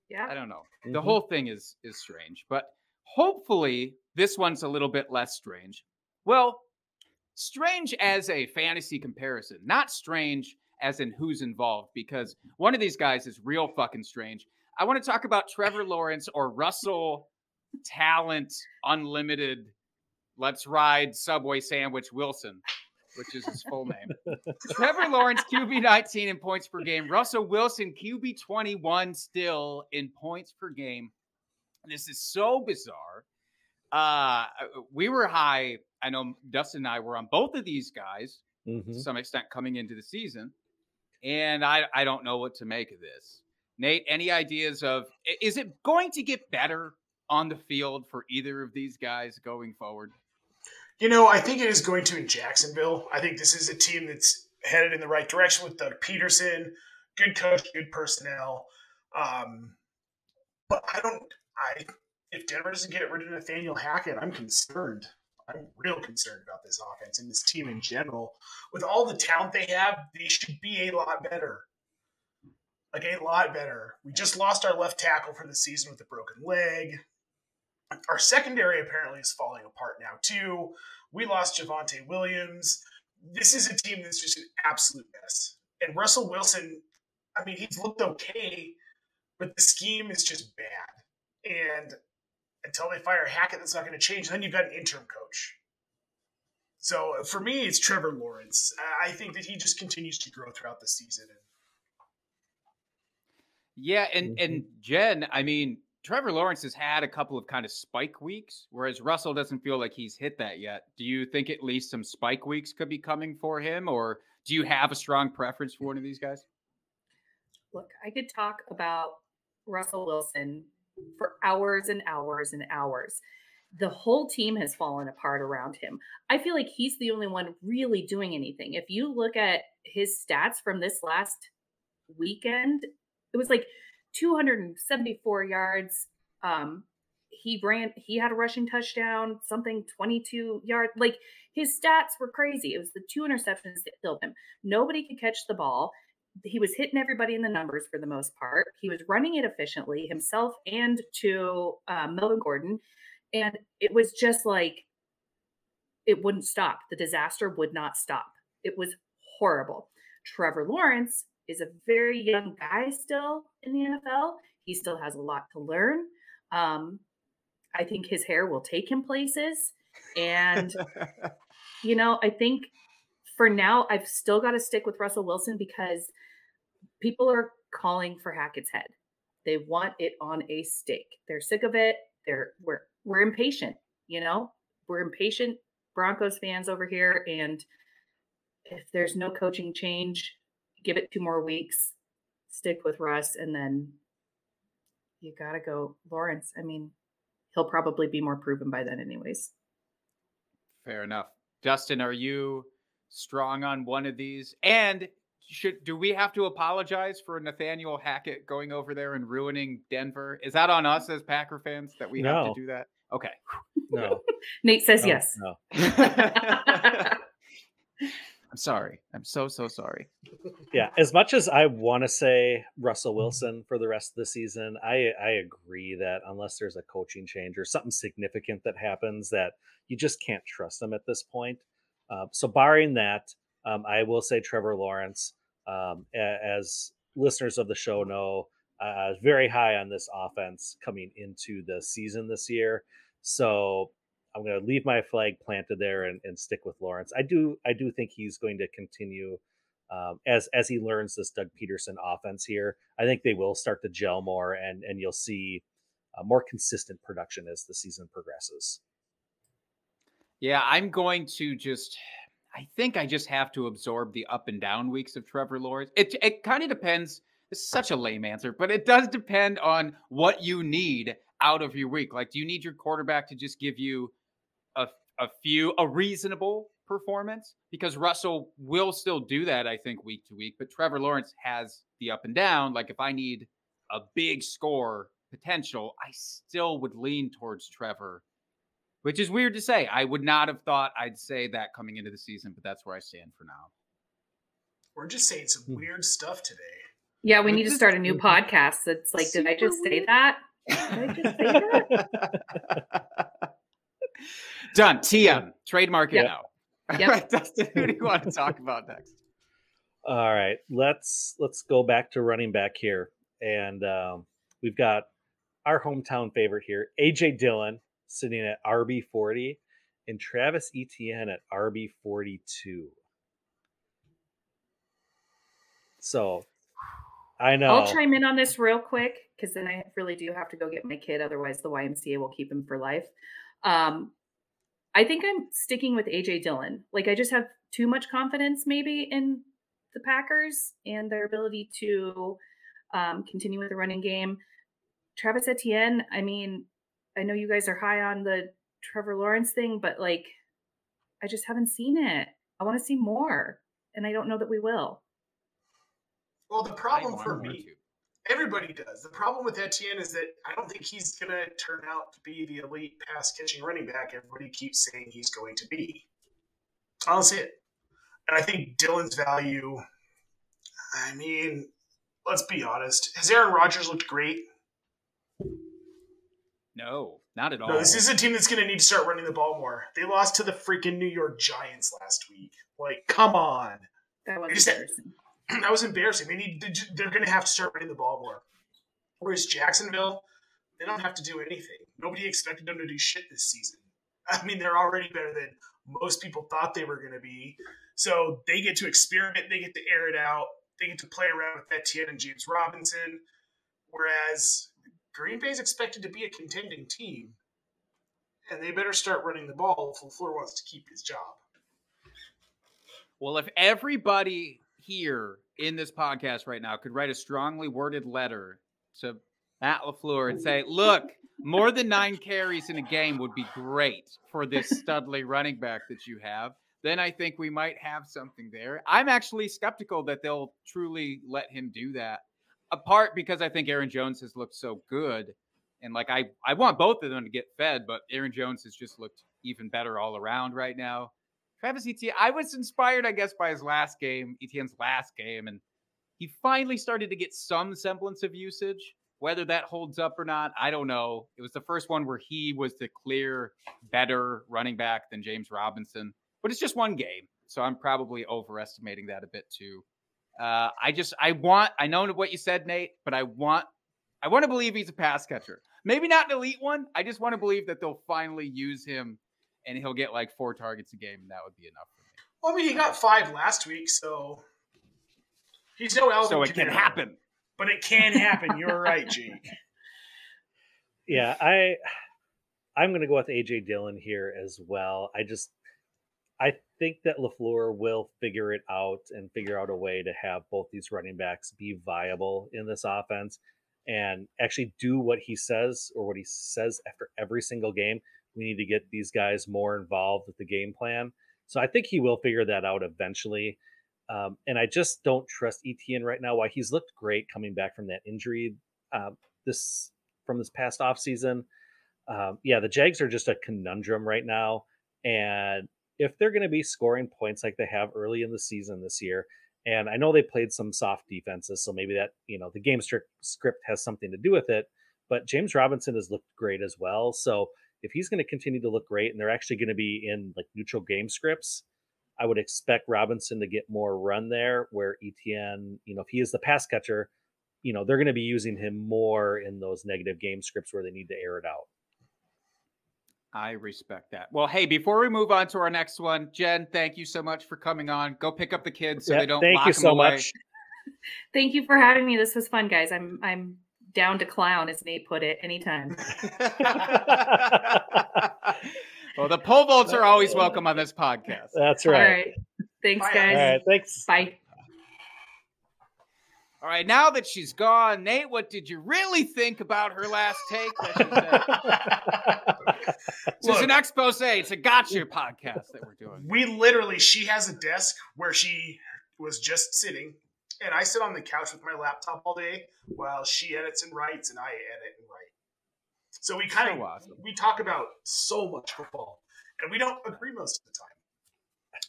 Yeah. I don't know. Mm-hmm. The whole thing is, is strange, but hopefully This one's a little bit less strange. Well, strange as a fantasy comparison, not strange as in who's involved, because one of these guys is real fucking strange. I want to talk about Trevor Lawrence or Russell Talent Unlimited. Let's ride Subway Sandwich Wilson, which is his full name. Trevor Lawrence, Q B nineteen in points per game. Russell Wilson, Q B twenty-one still in points per game. This is so bizarre. Uh, we were high. I know Dustin and I were on both of these guys mm-hmm. to some extent coming into the season. And I, I don't know what to make of this. Nate, any ideas of, is it going to get better on the field for either of these guys going forward? You know, I think it is going to in Jacksonville. I think this is a team that's headed in the right direction with Doug Peterson, good coach, good personnel. Um, but I don't, I, if Denver doesn't get rid of Nathaniel Hackett, I'm concerned. I'm real concerned about this offense and this team in general. With all the talent they have, they should be a lot better. Like, a lot better. We just lost our left tackle for the season with a broken leg. Our secondary apparently is falling apart now, too. We lost Javonte Williams. This is a team that's just an absolute mess. And Russell Wilson, I mean, he's looked okay, but the scheme is just bad. And until they fire Hackett, that's not going to change. And then you've got an interim coach. So for me, it's Trevor Lawrence. I think that he just continues to grow throughout the season. Yeah, and, and Jen, I mean, Trevor Lawrence has had a couple of kind of spike weeks, whereas Russell doesn't feel like he's hit that yet. Do you think at least some spike weeks could be coming for him, or do you have a strong preference for one of these guys? Look, I could talk about Russell Wilson for hours and hours and hours. The whole team has fallen apart around him. I feel like he's the only one really doing anything. If you look at his stats from this last weekend, it was like two hundred seventy-four yards. Um, he ran, he had a rushing touchdown, something twenty-two yard. Like, his stats were crazy. It was the two interceptions that killed him. Nobody could catch the ball. He was hitting everybody in the numbers for the most part. He was running it efficiently himself and to uh, Melvin Gordon. And it was just like, it wouldn't stop. The disaster would not stop. It was horrible. Trevor Lawrence is a very young guy still in the N F L. He still has a lot to learn. Um, I think his hair will take him places. And, you know, I think for now, I've still got to stick with Russell Wilson because people are calling for Hackett's head. They want it on a stake. They're sick of it. They're we're we're impatient, you know? We're impatient Broncos fans over here. And if there's no coaching change, give it two more weeks, stick with Russ, and then you got to go Lawrence. I mean, he'll probably be more proven by then anyways. Fair enough. Dustin, are you strong on one of these? And should do we have to apologize for Nathaniel Hackett going over there and ruining Denver? Is that on us as Packer fans that we no. have to do that? Okay. No. Nate says no, yes. No. I'm sorry. I'm so, so sorry. Yeah. As much as I want to say Russell Wilson for the rest of the season, I, I agree that unless there's a coaching change or something significant that happens, that you just can't trust them at this point. Uh, so barring that, um, I will say Trevor Lawrence, um, as listeners of the show know, uh, very high on this offense coming into the season this year. So I'm going to leave my flag planted there and, and stick with Lawrence. I do, I do think he's going to continue um, as as he learns this Doug Peterson offense here. I think they will start to gel more, and and you'll see uh, more consistent production as the season progresses. Yeah, I'm going to just. I think I just have to absorb the up and down weeks of Trevor Lawrence. It it kind of depends. It's such a lame answer, but it does depend on what you need out of your week. Like, do you need your quarterback to just give you a a few, a reasonable performance? Because Russell will still do that, I think, week to week, but Trevor Lawrence has the up and down. Like, if I need a big score potential, I still would lean towards Trevor, which is weird to say. I would not have thought I'd say that coming into the season, but that's where I stand for now. We're just saying some weird stuff today. Yeah. We need to start a new podcast. That's like, did I just say that? Did I just say that? Done. T M. Trademark it yep. now. Yep. Right, Dustin, who do you want to talk about next? All right. Let's let's go back to running back here. And um, we've got our hometown favorite here, A J Dillon, sitting at R B forty, and Travis Etienne at R B forty-two. So, I know. I'll chime in on this real quick, because then I really do have to go get my kid. Otherwise, the Y M C A will keep him for life. Um, I think I'm sticking with A J Dillon. Like, I just have too much confidence maybe in the Packers and their ability to um, continue with the running game. Travis Etienne, I mean, I know you guys are high on the Trevor Lawrence thing, but like, I just haven't seen it. I want to see more, and I don't know that we will. Well, the problem for me, everybody does. The problem with Etienne is that I don't think he's going to turn out to be the elite pass-catching running back everybody keeps saying he's going to be. I don't see it. And I think Dillon's value, I mean, let's be honest. Has Aaron Rodgers looked great? No, not at all. No, this is a team that's going to need to start running the ball more. They lost to the freaking New York Giants last week. Like, come on. That was embarrassing. That was embarrassing. They need. They're going to have to start running the ball more. Whereas Jacksonville, they don't have to do anything. Nobody expected them to do shit this season. I mean, they're already better than most people thought they were going to be. So they get to experiment. They get to air it out. They get to play around with Etienne and James Robinson. Whereas Green Bay is expected to be a contending team, and they better start running the ball if LaFleur wants to keep his job. Well, if everybody here in this podcast right now could write a strongly worded letter to Matt LaFleur and say, look, more than nine carries in a game would be great for this studly running back that you have, then I think we might have something there. I'm actually skeptical that they'll truly let him do that. Apart because I think Aaron Jones has looked so good. And like, I, I want both of them to get fed, but Aaron Jones has just looked even better all around right now. Travis Etienne, I was inspired, I guess, by his last game, Etienne's last game. And he finally started to get some semblance of usage, whether that holds up or not. I don't know. It was the first one where he was the clear better running back than James Robinson, but it's just one game. So I'm probably overestimating that a bit too. Uh, I just, I want, I know what you said, Nate, but I want, I want to believe he's a pass catcher. Maybe not an elite one. I just want to believe that they'll finally use him and he'll get like four targets a game, and that would be enough for me. Well, I mean, he got five last week, so he's no Alvin. So it can happen. But it can happen. You're right, Jake. Yeah, I, I'm going to go with A J Dillon here as well. I just, I think that LaFleur will figure it out and figure out a way to have both these running backs be viable in this offense and actually do what he says or what he says after every single game. We need to get these guys more involved with the game plan. So I think he will figure that out eventually. Um, and I just don't trust Etienne right now. While he's looked great coming back from that injury uh, this from this past offseason. Um, yeah, the Jags are just a conundrum right now. And if they're going to be scoring points like they have early in the season this year, and I know they played some soft defenses, so maybe that, you know, the game script has something to do with it, but James Robinson has looked great as well. So if he's going to continue to look great and they're actually going to be in like neutral game scripts, I would expect Robinson to get more run there, where Etienne, you know, if he is the pass catcher, you know, they're going to be using him more in those negative game scripts where they need to air it out. I respect that. Well, hey, before we move on to our next one, Jen, thank you so much for coming on. Go pick up the kids so yep, they don't thank lock you them so away. Much. Thank you for having me. This was fun, guys. I'm I'm down to clown, as Nate put it, anytime. Well, the Povolts are always welcome on this podcast. That's right. All right. Thanks, Bye. guys. All right, thanks. Bye. All right, now that she's gone, Nate, what did you really think about her last take? This is an expose. It's a gotcha podcast that we're doing. We literally, she has a desk where she was just sitting, and I sit on the couch with my laptop all day while she edits and writes, and I edit and write. So we kind of, so awesome. we talk about so much football, and we don't agree most of the time.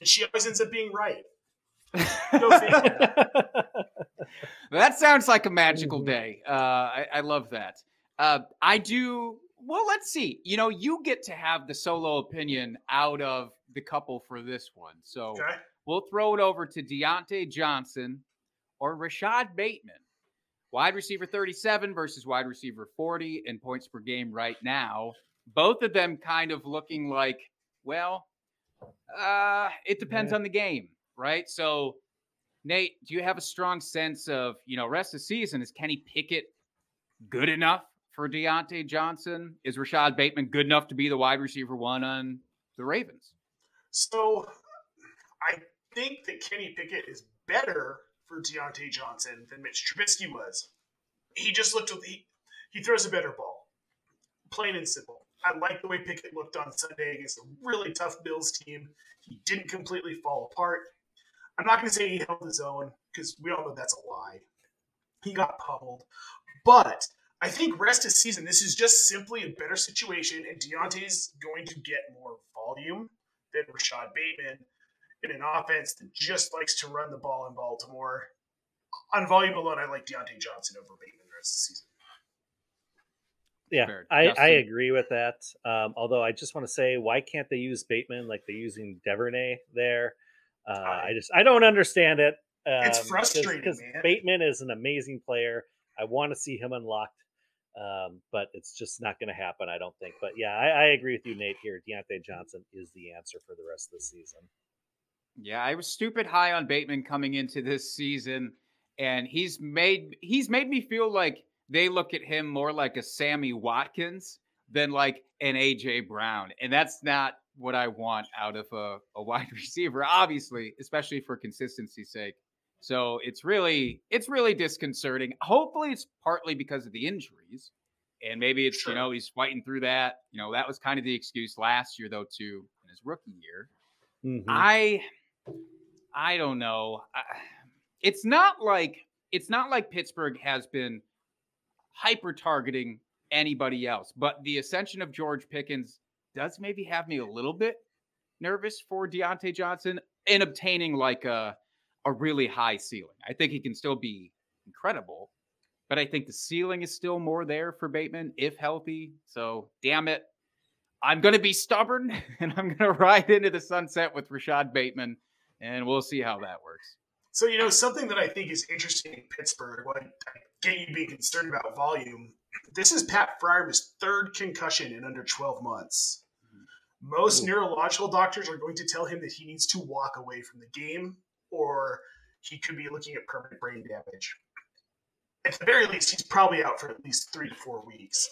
And she always ends up being right. No figure. That sounds like a magical day. Uh, I, I love that. Uh, I do Well, let's see. You know, you get to have the solo opinion out of the couple for this one. So okay. We'll throw it over to Deontay Johnson or Rashad Bateman. Wide receiver thirty-seven versus wide receiver forty in points per game right now. Both of them kind of looking like, well, uh, it depends yeah. on the game, right? So, Nate, do you have a strong sense of, you know, rest of the season, is Kenny Pickett good enough for Deontay Johnson? Is Rashad Bateman good enough to be the wide receiver one on the Ravens? So, I think that Kenny Pickett is better for Deontay Johnson than Mitch Trubisky was. He just looked – he he throws a better ball, plain and simple. I like the way Pickett looked on Sunday against a really tough Bills team. He didn't completely fall apart. I'm not going to say he held his own because we all know that's a lie. He got pummeled. But I think rest of season, this is just simply a better situation, and Deontay's going to get more volume than Rashad Bateman in an offense that just likes to run the ball in Baltimore. On volume alone, I like Deontay Johnson over Bateman the rest of the season. Yeah, I, I agree with that. Um, although I just want to say, why can't they use Bateman like they're using Devernay there? Uh, I, I just I don't understand it. Um, it's frustrating, because Bateman is an amazing player. I want to see him unlocked, um, but it's just not going to happen, I don't think. But yeah, I, I agree with you, Nate, here. Deontay Johnson is the answer for the rest of the season. Yeah, I was stupid high on Bateman coming into this season, and he's made he's made me feel like they look at him more like a Sammy Watkins than like an A J Brown, and that's not what I want out of a, a wide receiver, obviously, especially for consistency's sake. So it's really it's really disconcerting. Hopefully, it's partly because of the injuries, and maybe it's sure. you know he's fighting through that. You know that was kind of the excuse last year though too in his rookie year. Mm-hmm. I. I don't know. It's not like it's not like Pittsburgh has been hyper targeting anybody else, but the ascension of George Pickens does maybe have me a little bit nervous for Deontay Johnson in obtaining like a a really high ceiling. I think he can still be incredible, but I think the ceiling is still more there for Bateman if healthy. So, damn it. I'm going to be stubborn and I'm going to ride into the sunset with Rashad Bateman. And we'll see how that works. So, you know, something that I think is interesting in Pittsburgh, what I get you being concerned about volume, this is Pat Fryermuth's third concussion in under twelve months. Mm-hmm. Most Ooh. neurological doctors are going to tell him that he needs to walk away from the game, or he could be looking at permanent brain damage. At the very least, he's probably out for at least three to four weeks.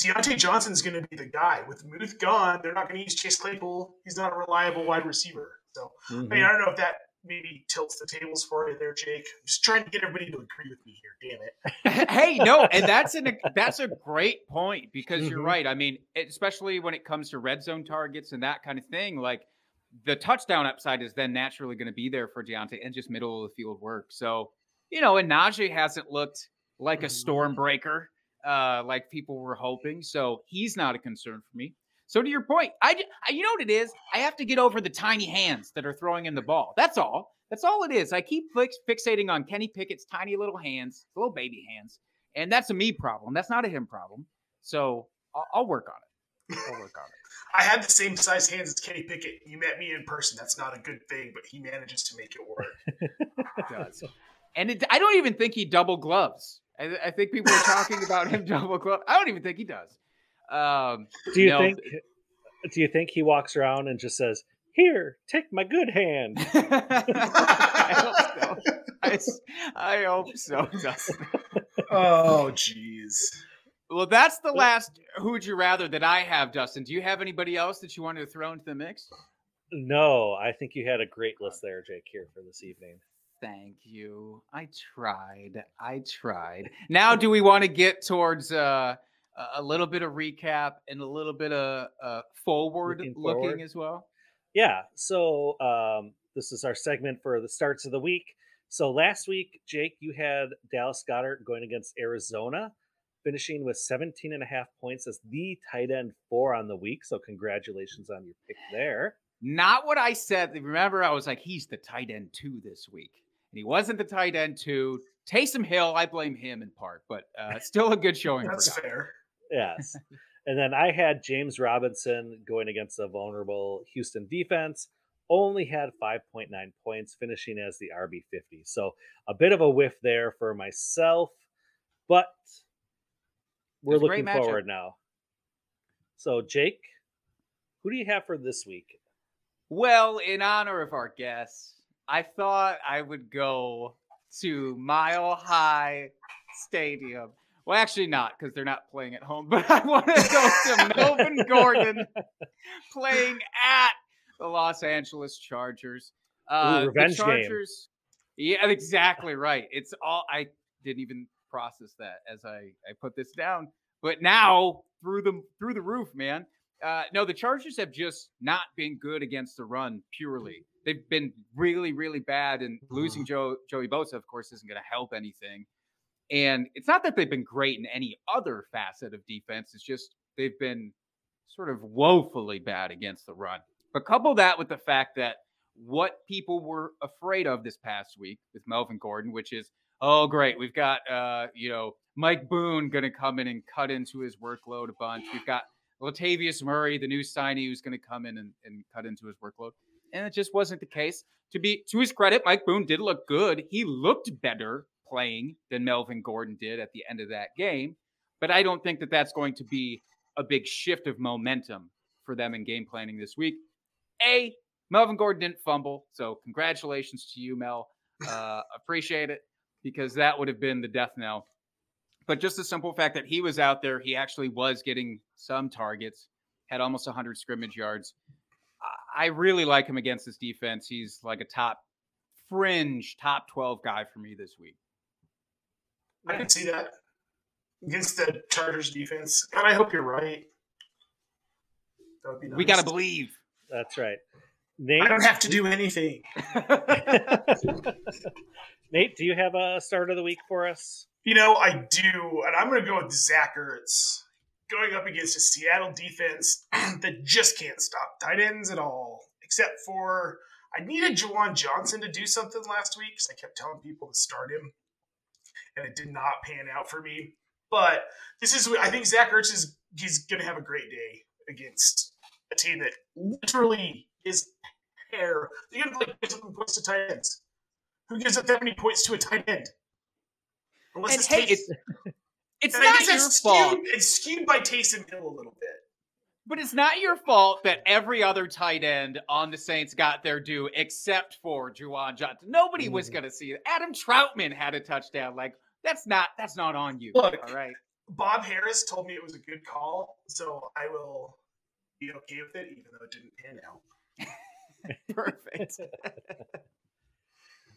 Deontay Johnson's going to be the guy. With Muth gone, they're not going to use Chase Claypool. He's not a reliable wide receiver. So, mm-hmm. I mean, I don't know if that maybe tilts the tables for you there, Jake. I'm just trying to get everybody to agree with me here. Damn it. Hey, no, and that's an that's a great point, because mm-hmm. you're right. I mean, especially when it comes to red zone targets and that kind of thing, like the touchdown upside is then naturally going to be there for Deontay and just middle of the field work. So, you know, and Najee hasn't looked like a stormbreaker uh, like people were hoping. So he's not a concern for me. So to your point, I, I you know what it is? I have to get over the tiny hands that are throwing in the ball. That's all. That's all it is. I keep fix, fixating on Kenny Pickett's tiny little hands, little baby hands, and that's a me problem. That's not a him problem. So I'll, I'll work on it. I'll work on it. I have the same size hands as Kenny Pickett. You met me in person. That's not a good thing, but he manages to make it work. It does. And it, I don't even think he double gloves. I, I think people are talking about him double glove. I don't even think he does. Um, do you no. think? Do you think he walks around and just says, "Here, take my good hand"? I hope so. I, I hope so. Dustin. Oh, jeez. Well, that's the last "Who'd You Rather" that I have, Dustin. Do you have anybody else that you wanted to throw into the mix? No, I think you had a great list there, Jake, here for this evening. Thank you. I tried. I tried. Now, do we want to get towards? Uh, A little bit of recap and a little bit of uh, forward looking, forward. looking as well. Yeah. So um, this is our segment for the starts of the week. So last week, Jake, you had Dallas Goedert going against Arizona, finishing with seventeen and a half points as the tight end four on the week. So congratulations on your pick there. Not what I said. Remember, I was like, he's the tight end two this week. And he wasn't the tight end two. Taysom Hill, I blame him in part, but uh, still a good showing. That's for fair. Yes. And then I had James Robinson going against a vulnerable Houston defense, only had five point nine points, finishing as the R B fifty. So a bit of a whiff there for myself, but we're looking forward now. So, Jake, who do you have for this week? Well, in honor of our guest, I thought I would go to Mile High Stadium. Well, actually not, because they're not playing at home. But I want to go to Melvin Gordon playing at the Los Angeles Chargers. Uh, Ooh, revenge the Chargers, game. Yeah, exactly right. It's all I didn't even process that as I, I put this down. But now through the through the roof, man. Uh, no, the Chargers have just not been good against the run purely. They've been really, really bad, and losing Joe, Joey Bosa, of course, isn't going to help anything. And it's not that they've been great in any other facet of defense. It's just they've been sort of woefully bad against the run. But couple that with the fact that what people were afraid of this past week with Melvin Gordon, which is, oh, great, we've got, uh, you know, Mike Boone going to come in and cut into his workload a bunch. We've got Latavius Murray, the new signee, who's going to come in and, and cut into his workload. And it just wasn't the case. To be to his credit, Mike Boone did look good. He looked better playing than Melvin Gordon did at the end of that game. But I don't think that that's going to be a big shift of momentum for them in game planning this week. A, Melvin Gordon didn't fumble. So congratulations to you, Mel. Uh, appreciate it, because that would have been the death knell. But just the simple fact that he was out there, he actually was getting some targets, had almost one hundred scrimmage yards. I really like him against this defense. He's like a top fringe, top twelve guy for me this week. I can see that against the Chargers defense. And I hope you're right. That would be nice. We got to believe. That's right. Nate, I don't have to do anything. Nate, do you have a start of the week for us? You know, I do. And I'm going to go with Zach Ertz, going up against a Seattle defense that just can't stop tight ends at all, except for I needed Jawan Johnson to do something last week because I kept telling people to start him, and it did not pan out for me. But this is, I think Zach Ertz is he's going to have a great day against a team that literally is hair. They're going to play fifteen points to tight ends. Who gives up that many points to a tight end? Unless and it's hey, Taysom. It's, it's and not your skewed, fault. It's skewed by Taysom Hill a little bit. But it's not your fault that every other tight end on the Saints got their due except for Juwan Johnson. Nobody mm-hmm. was going to see it. Adam Troutman had a touchdown. Like, that's not that's not on you. Look, all right. Bob Harris told me it was a good call, so I will be okay with it, even though it didn't pan out. Perfect.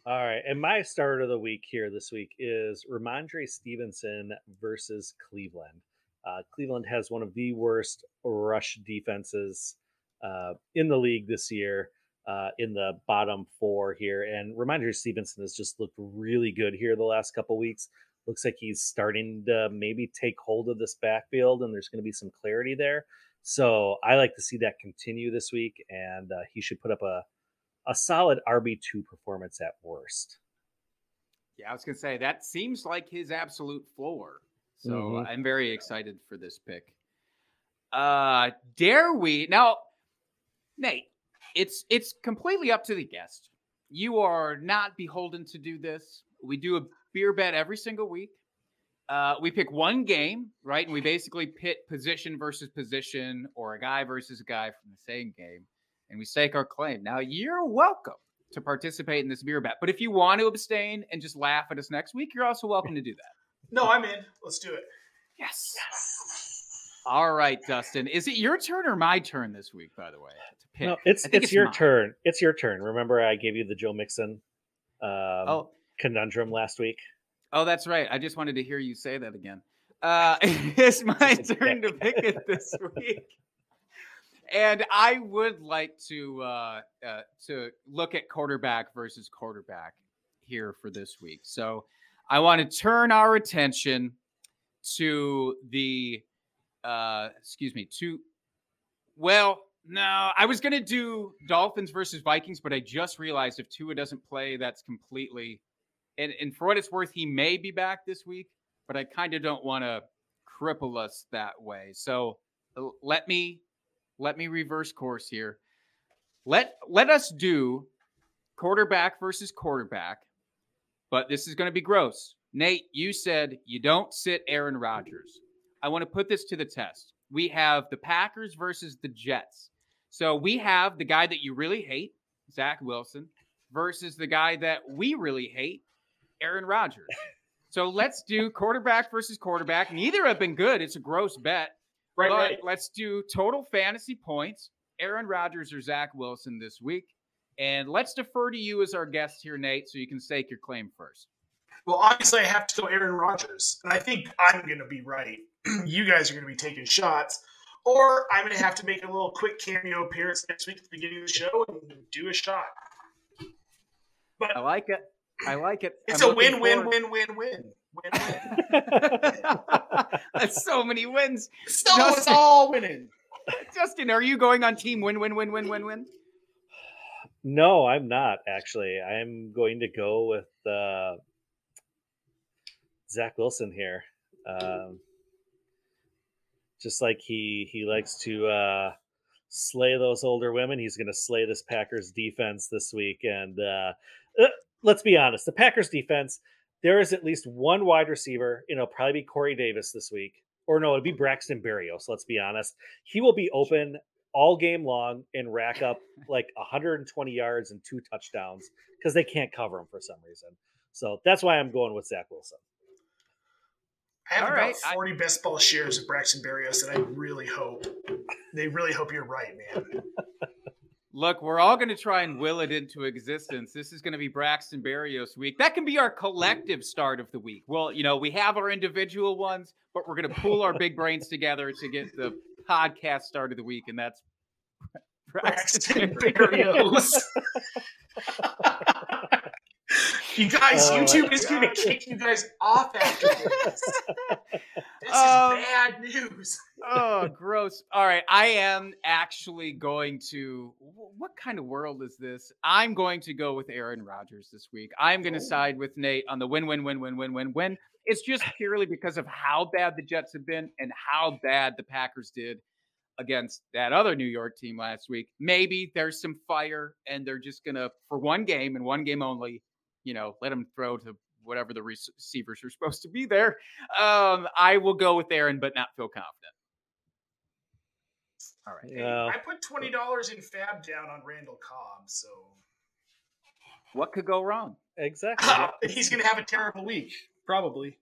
All right. And my start of the week here this week is Ramondre Stevenson versus Cleveland. Uh, Cleveland has one of the worst rush defenses uh, in the league this year, uh, in the bottom four here. And Ramondre Stevenson has just looked really good here the last couple weeks. Looks like he's starting to maybe take hold of this backfield, and there's going to be some clarity there. So I like to see that continue this week, and uh, he should put up a, a solid R B two performance at worst. Yeah, I was going to say, that seems like his absolute floor. So mm-hmm. I'm very excited for this pick. Uh, dare we now, Nate? It's it's completely up to the guest. You are not beholden to do this. We do a beer bet every single week. Uh, we pick one game, right? And we basically pit position versus position, or a guy versus a guy from the same game, and we stake our claim. Now you're welcome to participate in this beer bet, but if you want to abstain and just laugh at us next week, you're also welcome to do that. No, I'm in. Let's do it. Yes. yes. All right, Dustin. Is it your turn or my turn this week, by the way? To pick? No, it's, it's it's your mine. turn. It's your turn. Remember, I gave you the Joe Mixon um, oh. conundrum last week? Oh, that's right. I just wanted to hear you say that again. Uh, it's my turn to pick it this week. And I would like to uh, uh, to look at quarterback versus quarterback here for this week. So I want to turn our attention to the, uh, excuse me, to, well, no, I was going to do Dolphins versus Vikings, but I just realized if Tua doesn't play, that's completely, and, and for what it's worth, he may be back this week, but I kind of don't want to cripple us that way. So let me let me reverse course here. Let let us do quarterback versus quarterback, but this is going to be gross. Nate, you said you don't sit Aaron Rodgers. I want to put this to the test. We have the Packers versus the Jets. So we have the guy that you really hate, Zach Wilson, versus the guy that we really hate, Aaron Rodgers. So let's do quarterback versus quarterback. Neither have been good. It's a gross bet. Right, but right. Let's do total fantasy points, Aaron Rodgers or Zach Wilson this week. And let's defer to you as our guest here, Nate, so you can stake your claim first. Well, obviously I have to go Aaron Rodgers. And I think I'm going to be right. You guys are going to be taking shots. Or I'm going to have to make a little quick cameo appearance next week at the beginning of the show and do a shot. But I like it. I like it. It's I'm a win, win, win, win, win, win, win. That's so many wins. So it's all winning. Justin, are you going on team win, win, win, win, win, win? No, I'm not, actually. I'm going to go with uh, Zach Wilson here. Um, just like he he likes to uh, slay those older women, he's going to slay this Packers defense this week. And uh, let's be honest, the Packers defense, there is at least one wide receiver, you know, probably be Corey Davis this week. Or no, it'd be Braxton Berrios, let's be honest. He will be open all game long and rack up like one hundred twenty yards and two touchdowns because they can't cover him for some reason. So that's why I'm going with Zach Wilson. I have all about right. forty I... best ball shares of Braxton Berrios, and I really hope they really hope you're right, man. Look, we're all going to try and will it into existence. This is going to be Braxton Berrios week. That can be our collective start of the week. Well, you know, we have our individual ones, but we're going to pool our big brains together to get the podcast start of the week, and that's Braxton, Braxton Berrios. You guys, oh, YouTube is going to kick you guys off after this. This um, is bad news. Oh, gross. All right. I am actually going to, what kind of world is this? I'm going to go with Aaron Rodgers this week. I'm going to oh. side with Nate on the win, win, win, win, win, win, win. It's just purely because of how bad the Jets have been and how bad the Packers did against that other New York team last week. Maybe there's some fire and they're just going to, for one game and one game only, you know, let them throw to whatever the receivers are supposed to be there. Um, I will go with Aaron, but not feel confident. All right. Hey, uh, I put twenty dollars in Fab down on Randall Cobb, so. What could go wrong? Exactly. Uh, he's going to have a terrible week, probably.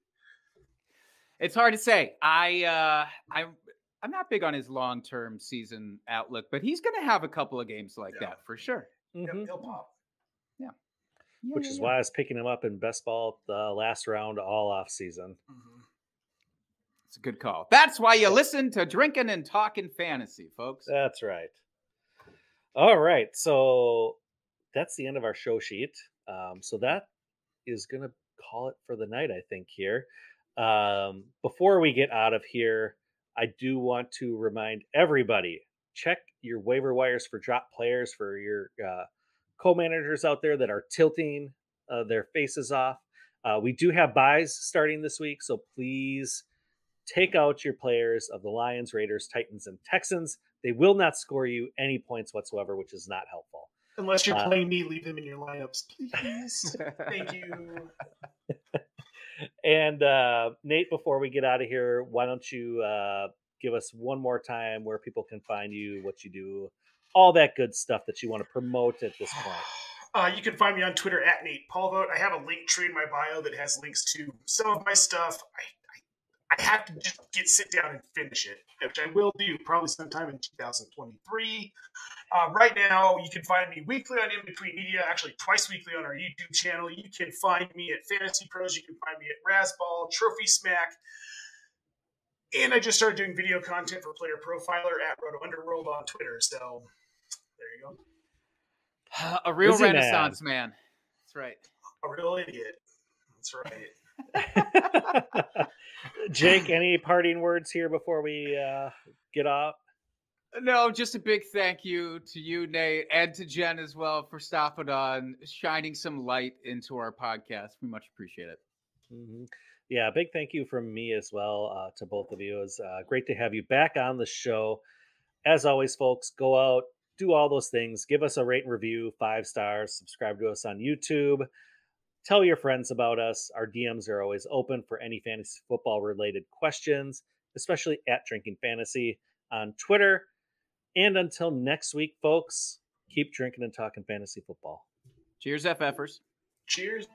It's hard to say. I, uh, I, I'm not big on his long-term season outlook, but he's going to have a couple of games like yeah. that for sure. Yep, mm-hmm. He'll pop. Yeah. Yeah, Which yeah, is yeah. why I was picking him up in best ball the last round all off season. Mm-hmm. It's a good call. That's why you listen to Drinking and Talking Fantasy, folks. That's right. All right. So that's the end of our show sheet. Um, so that is going to call it for the night, I think, here. Um, before we get out of here, I do want to remind everybody, check your waiver wires for drop players for your uh, co-managers out there that are tilting uh, their faces off. Uh, we do have buys starting this week, so please take out your players of the Lions, Raiders, Titans, and Texans. They will not score you any points whatsoever, which is not helpful. Unless you're uh, playing me, leave them in your lineups, please. Thank you. And uh, Nate, before we get out of here, why don't you uh, give us one more time where people can find you, what you do, all that good stuff that you want to promote at this point. Uh, you can find me on Twitter at Nate Povolt. I have a link tree in my bio that has links to some of my stuff. I, I, I have to just get sit down and finish it, which I will do probably sometime in two thousand twenty-three. Uh, right now, you can find me weekly on In Between Media, actually twice weekly on our YouTube channel. You can find me at Fantasy Pros. You can find me at Razzball, Trophy Smack. And I just started doing video content for Player Profiler at Roto Underworld on Twitter. So there you go. A real Busy renaissance man. man. That's right. A real idiot. That's right. Jake, any parting words here before we uh, get off? No, just a big thank you to you, Nate, and to Jen as well for stopping on, shining some light into our podcast. We much appreciate it. Mm-hmm. Yeah, big thank you from me as well uh, to both of you. It's uh, great to have you back on the show. As always, folks, go out, do all those things. Give us a rate and review, five stars. Subscribe to us on YouTube. Tell your friends about us. Our D Ms are always open for any fantasy football related questions, especially at Drinking Fantasy on Twitter. And until next week, folks, keep drinking and talking fantasy football. Cheers, FFers. Cheers.